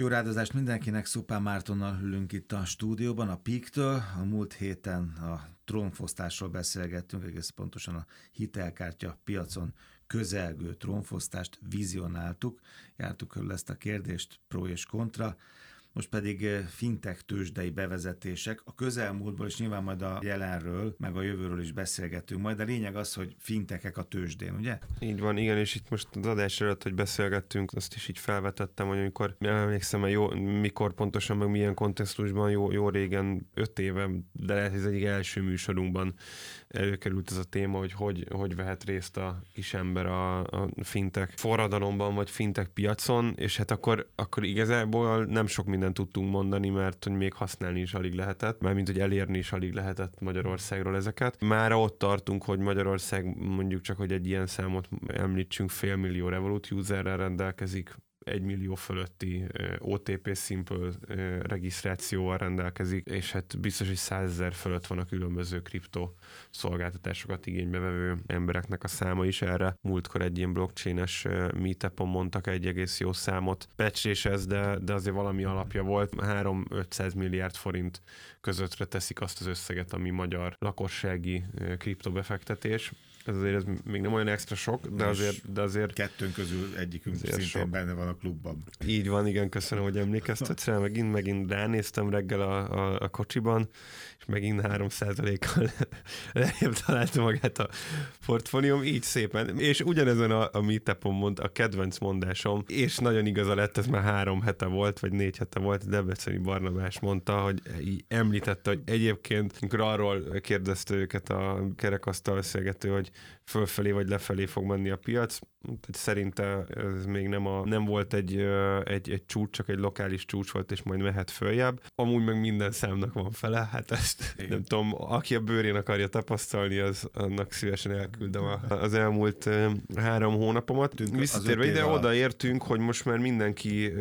Jó rádozást mindenkinek, Suppan Mártonnal ülünk itt a stúdióban, a PIK-től. A múlt héten a trónfosztásról beszélgettünk, egész pontosan a hitelkártya piacon közelgő trónfosztást vizionáltuk. Jártuk körül ezt a kérdést, pro és kontra. Most pedig fintech tőzsdei bevezetések. A közelmúltból is nyilván majd a jelenről, meg a jövőről is beszélgetünk majd. A lényeg az, hogy fintechek a tőzsdén, ugye? Így van, igen, és itt most az adás előtt, hogy beszélgettünk, azt is így felvetettem, hogy amikor emlékszem, hogy mikor pontosan, meg milyen kontextusban, jó régen, 5 éve, de lehet, hogy az egyik első műsorunkban előkerült ez a téma, hogy vehet részt a kis ember a fintech forradalomban, vagy fintech piacon, és hát akkor igazából nem sok mindent tudtunk mondani, mert hogy még használni is alig lehetett, mármint hogy elérni is alig lehetett Magyarországról ezeket. Mára ott tartunk, hogy Magyarország, mondjuk csak, hogy egy ilyen számot említsünk, 500 000 Revolut userrel rendelkezik, 1 millió fölötti OTP Simple regisztrációval rendelkezik, és hát biztos, hogy 100 000 fölött van a különböző kripto szolgáltatásokat igénybe vevő embereknek a száma is erre. Múltkor egy ilyen blockchain-es meetupon mondtak egy egész jó számot. Pecsés ez, de azért valami alapja volt. 3-500 milliárd forint közöttre teszik azt az összeget, ami magyar lakossági kriptobefektetés. Ez még nem olyan extra sok, de azért... Kettőnk közül egyikünk szintén sok. Benne van a klubban. Így van, igen, köszönöm, hogy emlékeztetsz rá. Megint ránéztem reggel a kocsiban, és megint 3%-kal lejjebb találta magát a portfólióm, így szépen. És ugyanezen a meetupon a kedvenc mondásom, és nagyon igaza lett, ez már 3 hete volt, vagy 4 hete volt, Debreceni Barnabás mondta, hogy említette, hogy egyébként, amikor arról kérdezte őket a kerekasztal beszélgető, hogy fölfelé vagy lefelé fog menni a piac. Szerinte ez még nem volt egy csúcs, csak egy lokális csúcs volt, és majd mehet följebb. Amúgy meg minden számnak van fele, hát ezt nem tudom, aki a bőrén akarja tapasztalni, annak szívesen elküldöm az elmúlt 3 hónapomat. Visszatérve ide, odaértünk, hogy most már mindenki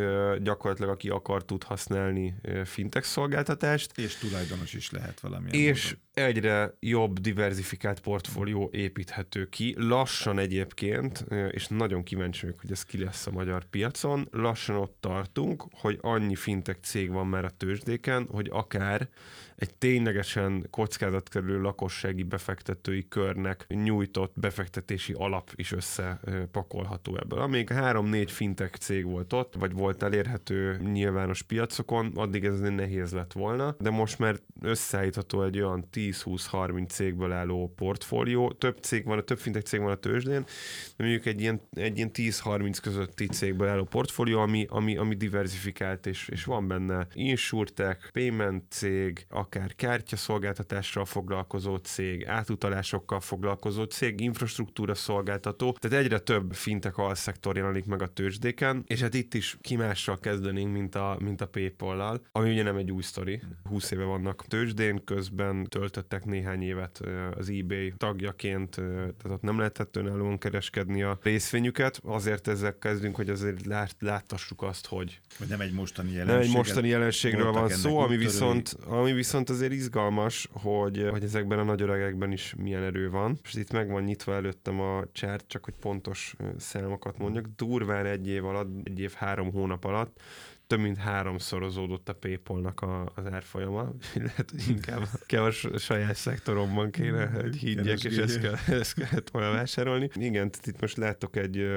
gyakorlatilag, aki akar, tud használni fintech szolgáltatást. És tulajdonos is lehet valamilyen. És egyre jobb, diverzifikált portfólió építhető ki. Lassan egyébként, és nagyon kíváncsi vagyok, hogy ez ki lesz a magyar piacon. Lassan ott tartunk, hogy annyi fintech cég van már a tőzsdéken, hogy akár egy ténylegesen kockázatkerülő lakossági befektetői körnek nyújtott befektetési alap is összepakolható ebből. Amíg 3-4 fintech cég volt ott, vagy volt elérhető nyilvános piacokon, addig ez nehéz lett volna, de most már összeállítható egy olyan 10-20-30 cégből álló portfólió. Több fintech cég van a tőzsdén, de mondjuk egy ilyen 10-30 közötti cégből álló portfólió, ami diversifikált, és van benne insurtech, payment cég, akár kártyaszolgáltatással foglalkozó cég, átutalásokkal foglalkozó cég, infrastruktúra szolgáltató, tehát egyre több fintech alszektor jelenik meg a tőzsdéken, és hát itt is kimással kezdenénk, mint a PayPal-lal, ami ugye nem egy új sztori. 20 éve vannak tőzsdén, közben töltöttek néhány évet az eBay tagjaként, tehát ott nem lehetett önállóan kereskedni a részvényüket, azért ezzel kezdünk, hogy azért láttassuk azt, hogy nem egy mostani jelenségről van szó, ami viszont azért izgalmas, hogy ezekben a nagy öregekben is milyen erő van. És itt meg van nyitva előttem a chart, csak hogy pontos számokat mondjak. Durván 1 év 3 hónap alatt több mint 3-szorozódott a PayPal-nak az árfolyama. Lehet, hogy inkább a saját szektoromban kéne, hogy higgyek, és ezt kellett volna vásárolni. Igen, tehát itt most látok egy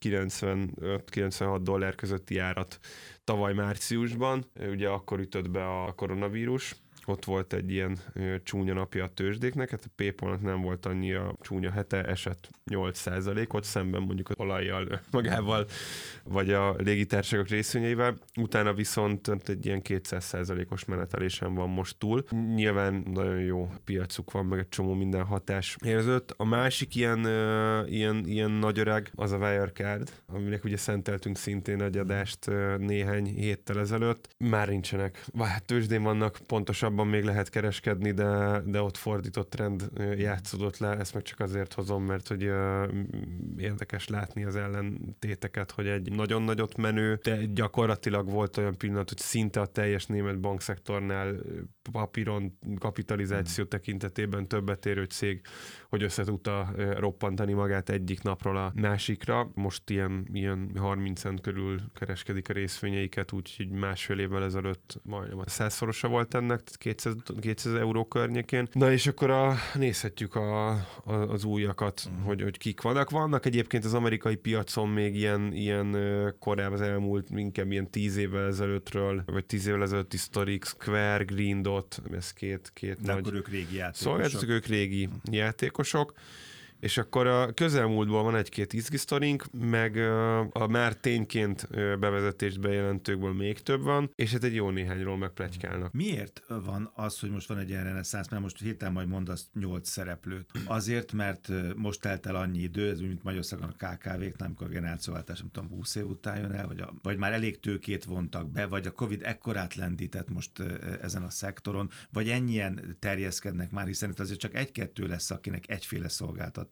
95-96 dollár közötti árat tavaly márciusban. Ugye akkor ütött be a koronavírus. Ott volt egy ilyen csúnya napja a tőzsdéknek, hát a PayPal-nak nem volt annyira csúnya hete, esett 8%-ot szemben mondjuk az olajjal magával, vagy a légitársaságok részvényeivel. Utána viszont egy ilyen 200%-os menetelésen van most túl. Nyilván nagyon jó piacuk van, meg egy csomó minden hatás érződött. A másik ilyen nagy öreg az a Wirecard, aminek ugye szenteltünk szintén egy adást néhány héttel ezelőtt. Már nincsenek. Tőzsdén vannak, pontosan korábban még lehet kereskedni, de ott fordított trend játszódott le, ezt meg csak azért hozom, mert hogy érdekes látni az ellentéteket, hogy egy nagyon nagyot menő, de gyakorlatilag volt olyan pillanat, hogy szinte a teljes német bankszektornál papíron kapitalizáció tekintetében többet érő cég, hogy össze tudta roppantani magát egyik napról a másikra. Most ilyen 30 cent körül kereskedik a részvényeiket, úgyhogy másfél évvel ezelőtt majdnem a 100-szorosa volt ennek, 200 euró környékén. Na és akkor nézhetjük az újakat, hogy kik vannak. Vannak egyébként az amerikai piacon még ilyen korábban, az elmúlt inkább ilyen 10 évvel ezelőttről, vagy 10 évvel ezelőtti sztorik, Square, Green Dot, ez két de nagy... De akkor ők régi játékosok. Szóval ők régi játékosok. És akkor a közelmúltból van egy-két izgi sztorink, meg a már tényként bevezetést bejelentőkből még több van, és hát egy jó néhányról megpletykálnak. Miért van az, hogy most van egy ilyen reneszánsz, mert most héten majd mondasz 8 szereplőt? Azért, mert most telt el annyi idő, ez úgy, mint Magyarországon a KKV-knál, amikor a generációváltás, nem tudom, 20 év után jön el, vagy már elég tőkét vontak be, vagy a Covid ekkorát lendített most ezen a szektoron, vagy ennyien terjeszkednek már, hiszen itt azért csak egy-kettő lesz, akinek egyféle szolgáltat.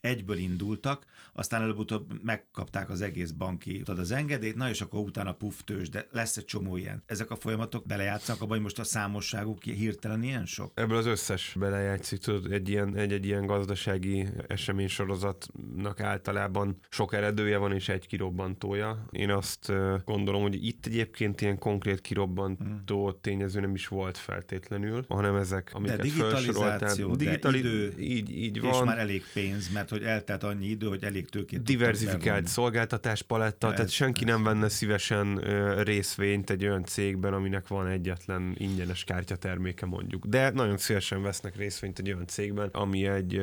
Egyből indultak, aztán előbb-utóbb megkapták az egész banki az engedélyt, na és akkor utána puff tőzs, de lesz egy csomó ilyen. Ezek a folyamatok belejátszanak abban, hogy most a számosságuk hirtelen ilyen sok? Ebből az összes belejátszik, tudod, egy ilyen gazdasági eseménysorozatnak általában sok eredője van és egy kirobbantója. Én azt gondolom, hogy itt egyébként ilyen konkrét kirobbantó tényező nem is volt feltétlenül, hanem ezek, amiket felsoroltál. Digitalizáció, így van. És már elég pénz, mert hogy eltelt annyi idő, hogy elég tőkét. Diversifikált szolgáltatás paletta, tehát senki nem venne szívesen részvényt egy olyan cégben, aminek van egyetlen ingyenes kártyaterméke mondjuk. De nagyon szívesen vesznek részvényt egy olyan cégben, ami egy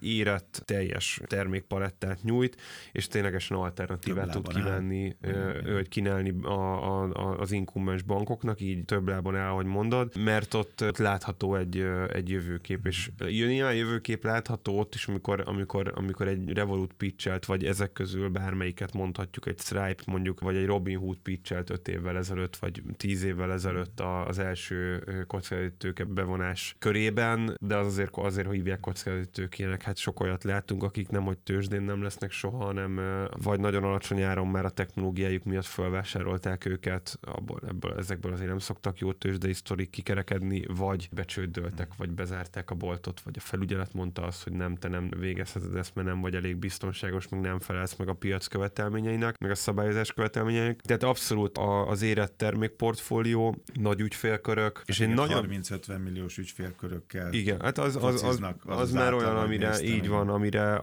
érett, teljes termékpalettát nyújt, és ténylegesen alternatívát tud kivenni, vagy kínálni az inkumbens bankoknak, így több lábon áll, ahogy mondod, mert ott látható egy jövőkép, és ilyen jövőkép látható ott is, amikor egy Revolut pitchelt, vagy ezek közül bármelyiket mondhatjuk, egy Stripe mondjuk, vagy egy Robin Hood pitchelt 5 évvel ezelőtt, vagy 10 évvel ezelőtt az első kockázatitőke bevonás körében, de az azért hívják kockázatitőkének, hát sok olyat látunk, akik nem, hogy tőzsdén nem lesznek soha, hanem vagy nagyon alacsony áron már a technológiájuk miatt felvásárolták őket, ezekből azért nem szoktak jó tőzsdei sztorik kikerekedni, vagy becsődöltek, vagy bezárták a boltot, vagy a felügyelet mondta azt, hogy nem, te nem végezheted ezt, mert nem vagy elég biztonságos, meg nem felelsz meg a piac követelményeinek, meg a szabályozás követelményeinek. Tehát abszolút az érett termékportfólió, nagy ügyfélkörök, és egy nagyon... 30-50 milliós ügyfélkörökkel. Igen, hát az már olyan, amire így van,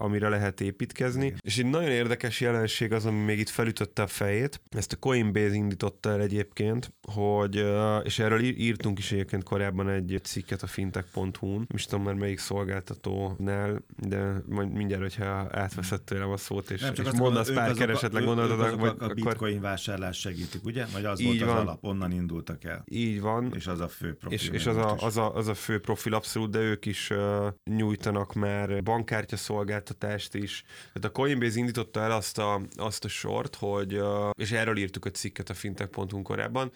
amire lehet építkezni. Igen. És egy nagyon érdekes jelenség az, ami még itt felütötte a fejét. Ezt a Coinbase indította el egyébként, hogy, és erről írtunk is egyébként korábban egy cikket a fintech.hu-n, nem is tudom már melyik szolgáltatónál, de majd mindjárt, hogyha átveszed tőlem a szót, és mondasz pár keresetlen gondolatodat, vagy a bitcoin vásárlás segítik, ugye? Vagy az volt az alap, onnan indultak el. Így van. És az a fő profil. És az a fő profil abszolút, de ők is nyújtanak már bankkártya szolgáltatást is. Tehát a Coinbase indította el azt a sort, hogy, és erről írtuk a cikket a fintech.hu korábban,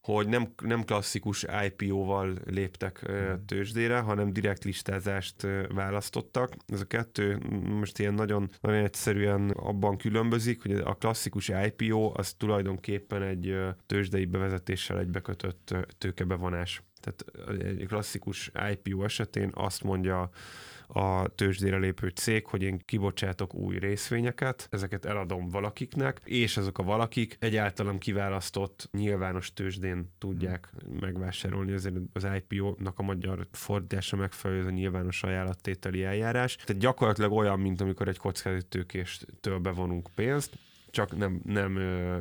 hogy nem klasszikus IPO-val léptek tőzsdére, hanem direkt listázást választottak. Ez a kettő most ilyen nagyon egyszerűen abban különbözik, hogy a klasszikus IPO az tulajdonképpen egy tőzsdei bevezetéssel egybekötött tőkebevonás. Tehát egy klasszikus IPO esetén azt mondja a tőzsdére lépő cég, hogy én kibocsátok új részvényeket, ezeket eladom valakiknek, és azok a valakik egy általam kiválasztott nyilvános tőzsdén tudják megvásárolni, ezért az IPO-nak a magyar fordítása megfelelő a nyilvános ajánlattételi eljárás. Tehát gyakorlatilag olyan, mint amikor egy kockázatitőkéstől bevonunk pénzt, csak nem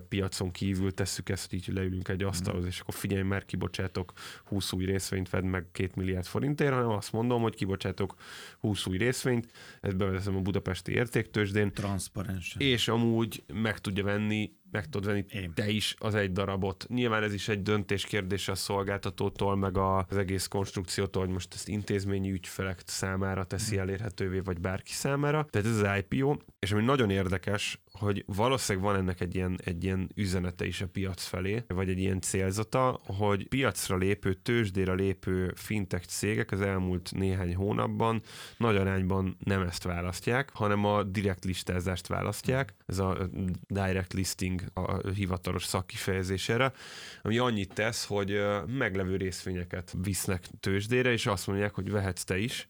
piacon kívül tesszük ezt, így leülünk egy asztalhoz, és akkor figyelj, már kibocsátok 20 új részvényt, vedd meg 2 milliárd forintért, hanem azt mondom, hogy kibocsátok 20 új részvényt, ezt bevezetem a budapesti értéktőzsdén. Transzparensen. És amúgy meg tudja venni meg tudod venni te is az egy darabot. Nyilván ez is egy döntéskérdés a szolgáltatótól, meg az egész konstrukciótól, hogy most ezt intézményi ügyfelek számára teszi elérhetővé, vagy bárki számára. Tehát ez az IPO, és ami nagyon érdekes, hogy valószínűleg van ennek egy ilyen üzenete is a piac felé, vagy egy ilyen célzata, hogy piacra lépő, tőzsdére lépő fintech cégek az elmúlt néhány hónapban nagy arányban nem ezt választják, hanem a direkt listázást választják, ez a direct listing a hivatalos szakkifejezésére, ami annyit tesz, hogy meglevő részvényeket visznek tőzsdére, és azt mondják, hogy vehetsz te is,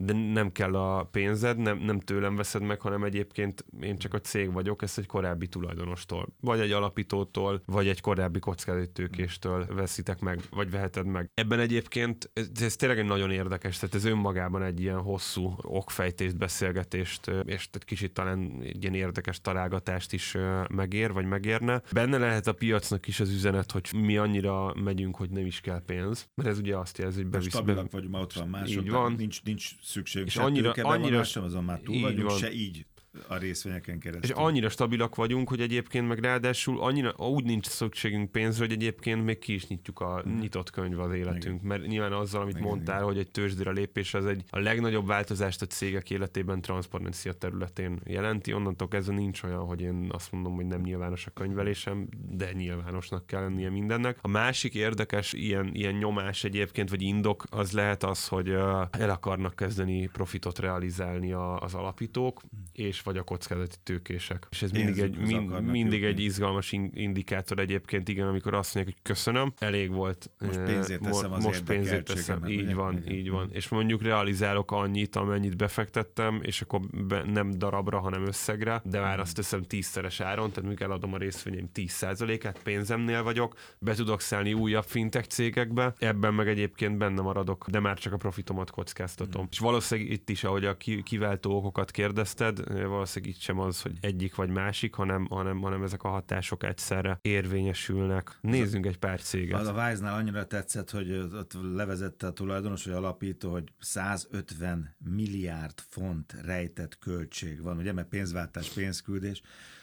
de nem kell a pénzed, nem tőlem veszed meg, hanem egyébként én csak a cég vagyok, ezt egy korábbi tulajdonostól, vagy egy alapítótól, vagy egy korábbi kockázatitőkéstől veszitek meg, vagy veheted meg. Ebben egyébként ez tényleg egy nagyon érdekes, tehát ez önmagában egy ilyen hosszú okfejtést, beszélgetést, és egy kicsit talán egy ilyen érdekes találgatást is megér, vagy megérne. Benne lehet a piacnak is az üzenet, hogy mi annyira megyünk, hogy nem is kell pénz, mert ez ugye azt jelzi, hogy bevisz. Stabilak vagyunk, ott van másodban, nincs szükség. És annyira sem azon már túl vagyunk, se így a részvényeken keresztül. És annyira stabilak vagyunk, hogy egyébként meg ráadásul annyira úgy nincs szükségünk pénzre, hogy egyébként még ki is nyitjuk a nyitott könyv az életünk. Mert nyilván azzal, amit mondtál, hogy egy tőzsdére lépés az egy a legnagyobb változást a cégek életében transzparencia területén jelenti. Onnantól kezdve nincs olyan, hogy én azt mondom, hogy nem nyilvános a könyvelésem, de nyilvánosnak kell lennie mindennek. A másik érdekes ilyen nyomás egyébként, vagy indok, az lehet az, hogy el akarnak kezdeni profitot realizálni az alapítók, és vagy a kockázati tőkések. És ez mindig egy izgalmas indikátor egyébként, igen, amikor azt mondják, hogy köszönöm, elég volt. Most pénzért teszem az érdekeltségemet. Így van. És mondjuk realizálok annyit, amennyit befektettem, és akkor nem darabra, hanem összegre, de már azt teszem 10-szeres áron, tehát mondjuk eladom a részvényeim 10%-át, pénzemnél vagyok, be tudok szállni újabb fintech cégekbe, ebben meg egyébként benne maradok, de már csak a profitomat kockáztatom. És valószínűleg itt is, ahogy a kiváltó okokat kérdezted, valószínűleg itt sem az, hogy egyik vagy másik, hanem ezek a hatások egyszerre érvényesülnek. Nézzünk egy pár céget. Az a Wise-nál annyira tetszett, hogy ott levezette a tulajdonos, hogy alapító, hogy 150 milliárd font rejtett költség van, ugye, mert pénzváltás, pénzküldés,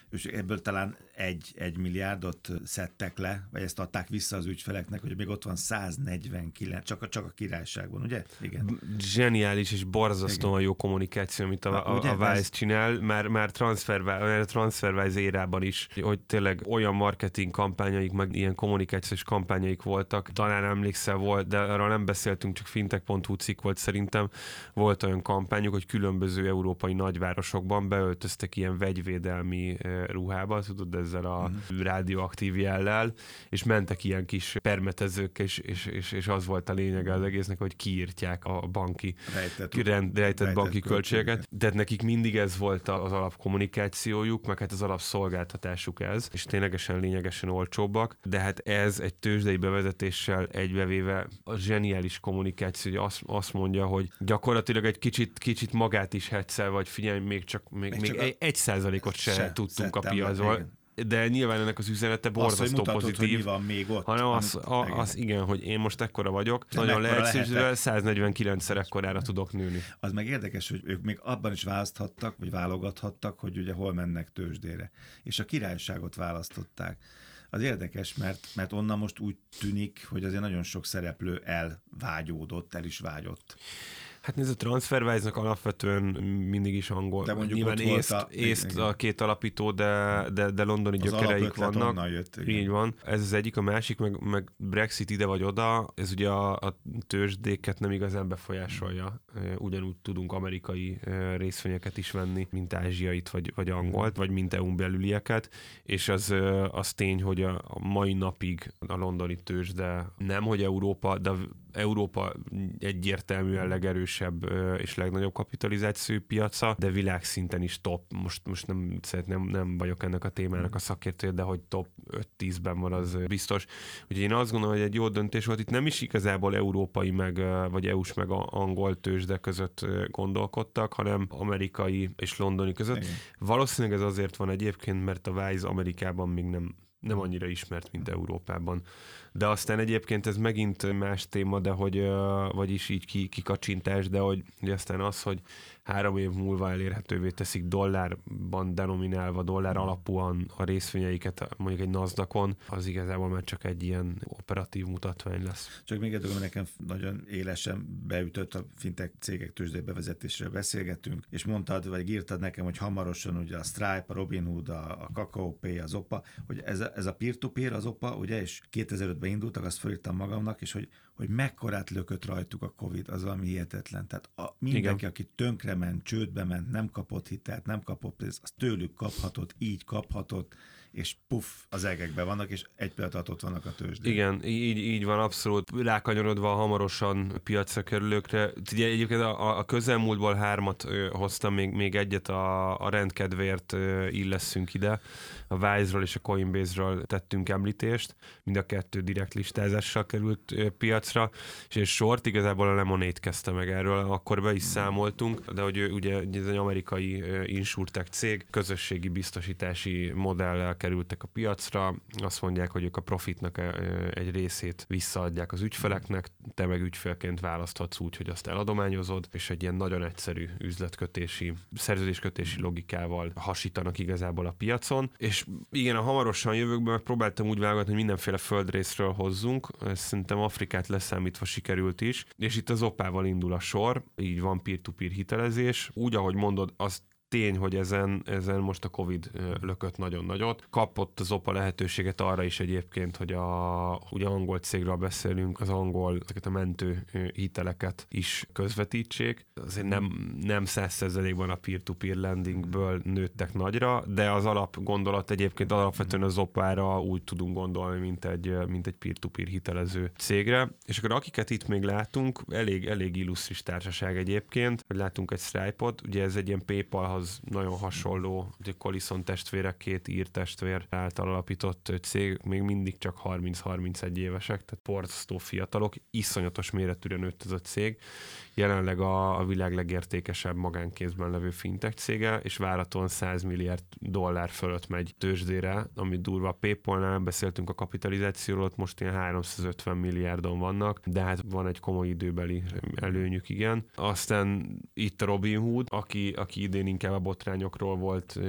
és ebből talán 1 milliárdot szedtek le, vagy ezt adták vissza az ügyfeleknek, hogy még ott van 149, csak a királyságban, ugye? Igen. Zseniális és borzasztóan jó kommunikáció, amit a Wise csinál, már TransferWise érában is, hogy tényleg olyan marketing kampányaik, meg ilyen kommunikációs kampányaik voltak, talán emlékszel volt, de arra nem beszéltünk, csak fintech.hu cikk volt szerintem, volt olyan kampányuk, hogy különböző európai nagyvárosokban beöltöztek ilyen vegyvédelmi ruhába, tudod, ezzel a rádióaktív jellel, és mentek ilyen kis permetezők, és az volt a lényege az egésznek, hogy kiírtják a banki rejtett banki költségeket, de nekik mindig ez volt az alapkommunikációjuk, meg hát az alapszolgáltatásuk ez, és ténylegesen lényegesen olcsóbbak, de hát ez egy tőzsdei bevezetéssel egybevéve a zseniális kommunikáció, hogy azt mondja, hogy gyakorlatilag egy kicsit magát is hetszel, vagy figyelj, még csak 1%-ot se tudtunk a piacról. De nyilván ennek az üzenete borzasztó pozitív. Hogy mi van még ott. Hanem az igen, hogy én most ekkora vagyok, de nagyon leegyszerűsítve 149-szer ekkorára tudok nőni. Az meg érdekes, hogy ők még abban is választhattak, vagy válogathattak, hogy ugye hol mennek tőzsdére. És a királyságot választották. Az érdekes, mert onnan most úgy tűnik, hogy azért nagyon sok szereplő el is vágyott. Hát nézd, a TransferWise-nak alapvetően mindig is angol. De mondjuk nyilván észt a két alapító, de londoni gyökereik vannak. Így van. Ez az egyik, a másik, meg Brexit ide vagy oda, ez ugye a tőzsdéket nem igazán befolyásolja. Ugyanúgy tudunk amerikai részvényeket is venni, mint ázsiait, vagy angolt, vagy mint EU-n belülieket, és az tény, hogy a mai napig a londoni tőzsde nem, hogy Európa, de Európa egyértelműen legerősebb és legnagyobb kapitalizáció piaca, de világszinten is top. Most nem vagyok ennek a témának a szakértője, de hogy top 5-10-ben van, az biztos. Úgyhogy én azt gondolom, hogy egy jó döntés volt. Itt nem is igazából európai, meg, vagy EU-s, meg angol tőzsde között gondolkodtak, hanem amerikai és londoni között. Igen. Valószínűleg ez azért van egyébként, mert a Wise Amerikában még nem annyira ismert, mint Európában. De aztán egyébként ez megint más téma, de hogy, vagyis így kikacsintás, de hogy aztán az, hogy 3 év múlva elérhetővé teszik dollárban denominálva, dollár alapúan a részvényeiket mondjuk egy Nasdaqon, az igazából már csak egy ilyen operatív mutatvány lesz. Csak még egy dolog, nekem nagyon élesen beütött, a fintech cégek tőzsdei bevezetésről beszélgetünk, és mondtad, vagy írtad nekem, hogy hamarosan ugye a Stripe, a Robin Hood, a Kakaopay, a Zopa, hogy ez a peer-to-peer, a Zopa, ugye, és 2005-ben indultak, azt felírtam magamnak, és hogy mekkorát lökött rajtuk a Covid, az valami hihetetlen. Tehát mindenki, igen, aki tönkre ment, csődbe ment, nem kapott hitelt, nem kapott pénzt, az tőlük kaphatott, így kaphatott, és puff, az egekben vannak, és egy pillanat ott vannak a tőzsdén. Igen, így van, abszolút. Rákanyarodva hamarosan piacra kerülőkre. Ugye egyébként a közelmúltból 3-at hoztam, még egyet a rendkedvéért illeszünk ide. A Wise-ról és a Coinbase-ről tettünk említést. Mind a kettő direkt listázással került piacra, és egy sort igazából a Lemonade kezdte meg erről. Akkor be is számoltunk, de hogy ugye ez egy amerikai insurtech cég, közösségi biztosítási modellel kerültek a piacra. Azt mondják, hogy ők a profitnak egy részét visszaadják az ügyfeleknek, te meg ügyfélként választhatsz úgy, hogy azt eladományozod, és egy ilyen nagyon egyszerű üzletkötési, szerződéskötési logikával hasítanak igazából a piacon. És igen, a hamarosan jövőkben megpróbáltam úgy válogatni, hogy mindenféle földrészről hozzunk. Ez szerintem Afrikát leszámítva sikerült is. És itt az Zopával indul a sor, így van peer-to-peer hitelezés. Úgy, ahogy mondod, az tény, hogy ezen most a Covid lökött nagyon nagyot. Kapott az Zopa lehetőséget arra is egyébként, hogy ugye angol cégről beszélünk, az angol ezeket a mentő hiteleket is közvetítsék. Azért nem 100%-ban a peer-to-peer lendingből nőttek nagyra, de az alapgondolat egyébként alapvetően a Zopára úgy tudunk gondolni, mint egy peer-to-peer hitelező cégre. És akkor akiket itt még látunk, elég illusztris társaság egyébként, hogy látunk egy Stripe-ot, ugye ez egy ilyen PayPal az nagyon hasonló, ugye Collison testvérek, 2 ír testvér által alapított cég, még mindig csak 30-31 évesek, tehát borzasztó fiatalok, iszonyatos méretűre nőtt ez a cég, jelenleg a világ legértékesebb magánkézben levő fintech cége, és várhatóan $100 milliárd fölött megy tőzsdére, amit durva. A PayPal-nál beszéltünk a kapitalizációról, most ilyen 350 milliárdon vannak, de hát van egy komoly időbeli előnyük, igen. Aztán itt a Robin Hood, aki idén inkább a botrányokról volt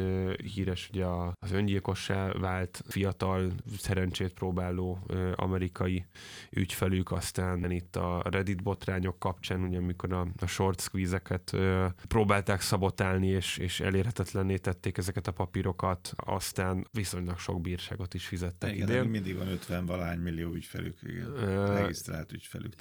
híres, ugye az öngyilkossá vált fiatal, szerencsét próbáló amerikai ügyfelük, aztán itt a Reddit botrányok kapcsán, ugye amikor a short squeeze-eket próbálták szabotálni, és elérhetetlenné tették ezeket a papírokat, aztán viszonylag sok bírságot is fizettek idén. Igen, mindig van 50-valahány millió ügyfelük, regisztrált ügyfelük.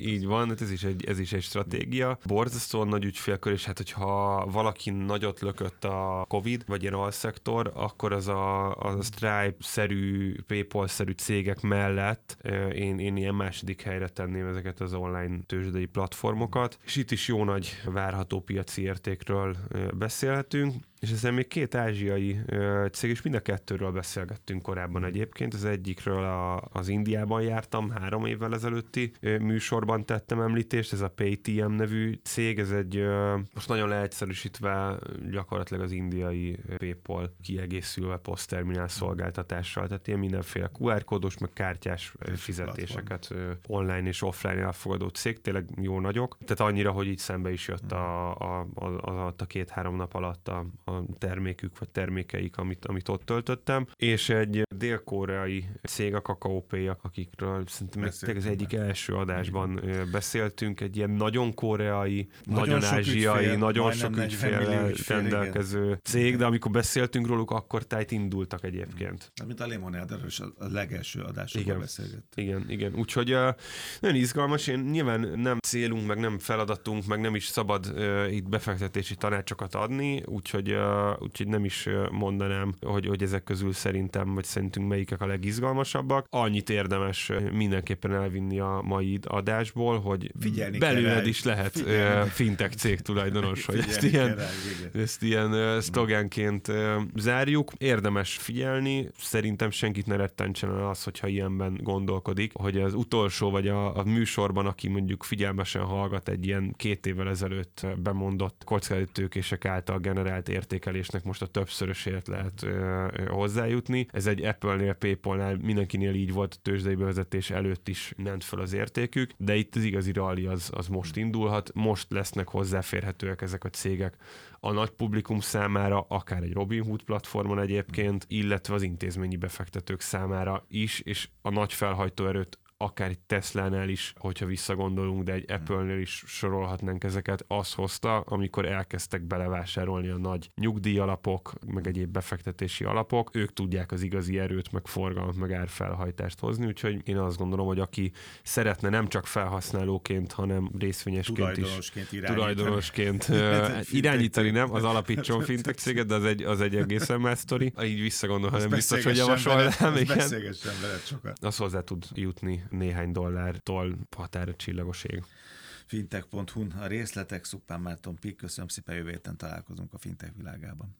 Így van, hát ez is egy stratégia. Borzasztóan nagy ügyfélkör, és hát hogyha valaki nagyot lökött a Covid, vagy ilyen alszektor, akkor az a Stripe-szerű, PayPal-szerű cégek mellett én ilyen második helyre tenném ezeket az online tőzsdei platformokat, és itt is jó nagy várható piaci értékről beszélhetünk. És ezzel még 2 ázsiai cég, és mind a kettőről beszélgettünk korábban egyébként. Az egyikről az Indiában jártam, 3 évvel ezelőtti műsorban tettem említést, ez a Paytm nevű cég, ez egy most nagyon leegyszerűsítve gyakorlatilag az indiai PayPal kiegészülve posztterminál szolgáltatással, tehát ilyen mindenféle QR-kódos, meg kártyás fizetéseket online és offline elfogadó cég, tényleg jó nagyok. Tehát annyira, hogy így szembe is jött a 2-3 nap alatt a termékük, vagy termékeik, amit ott töltöttem, és egy dél-koreai cég, a Kakaopay, akikről szerintem az egyik első adásban beszéltünk, egy ilyen nagyon koreai, nagyon ázsiai, ügyfél, nagyon sok ügyféllel rendelkező cég, de amikor beszéltünk róluk, akkor tájt indultak egyébként. Mint a Lemonade, és a legelső adásokban beszélgettünk. Igen, úgyhogy nagyon izgalmas, nyilván nem célunk, meg nem feladatunk, meg nem is szabad itt befektetési tanácsokat adni, úgyhogy nem is mondanám, hogy ezek közül szerintem, vagy szerintünk melyikek a legizgalmasabbak. Annyit érdemes mindenképpen elvinni a mai adásból, hogy figyelni belőled is lehet fintech cég tulajdonos, hogy ezt ilyen szlogánként zárjuk. Érdemes figyelni, szerintem senkit ne rettentsen az, hogyha ilyenben gondolkodik, hogy az utolsó, vagy a műsorban, aki mondjuk figyelmesen hallgat egy ilyen 2 évvel ezelőtt bemondott kockázati tőkések által generált értékelésnek most a többszörösért lehet hozzájutni. Ez egy Apple-nél, PayPal-nál, mindenkinél így volt a tőzsdei bevezetés előtt is ment föl az értékük, de itt az igazi rally az most indulhat, most lesznek hozzáférhetőek ezek a cégek a nagy publikum számára, akár egy Robin Hood platformon egyébként, illetve az intézményi befektetők számára is, és a nagy felhajtóerőt akár egy Teslánál is, hogyha visszagondolunk, de egy Apple-nél is sorolhatnánk ezeket, az hozta, amikor elkezdtek belevásárolni a nagy nyugdíjalapok, meg egyéb befektetési alapok, ők tudják az igazi erőt, meg forgalmat, meg árfelhajtást hozni, úgyhogy én azt gondolom, hogy aki szeretne nem csak felhasználóként, hanem részvényesként is, tulajdonosként irányítani, nem, az alapítson fintech céget, de az egy egészen más sztori. Így visszagondolom, hanem biztos, hogy javasolnám. Beszélgessen veled sokat. Az hozzá tud jutni néhány dollártól határa csillagos ég. Fintech.hu a részletek, Suppan Márton Pik, köszönöm szépen, jövő héten találkozunk a fintech világában.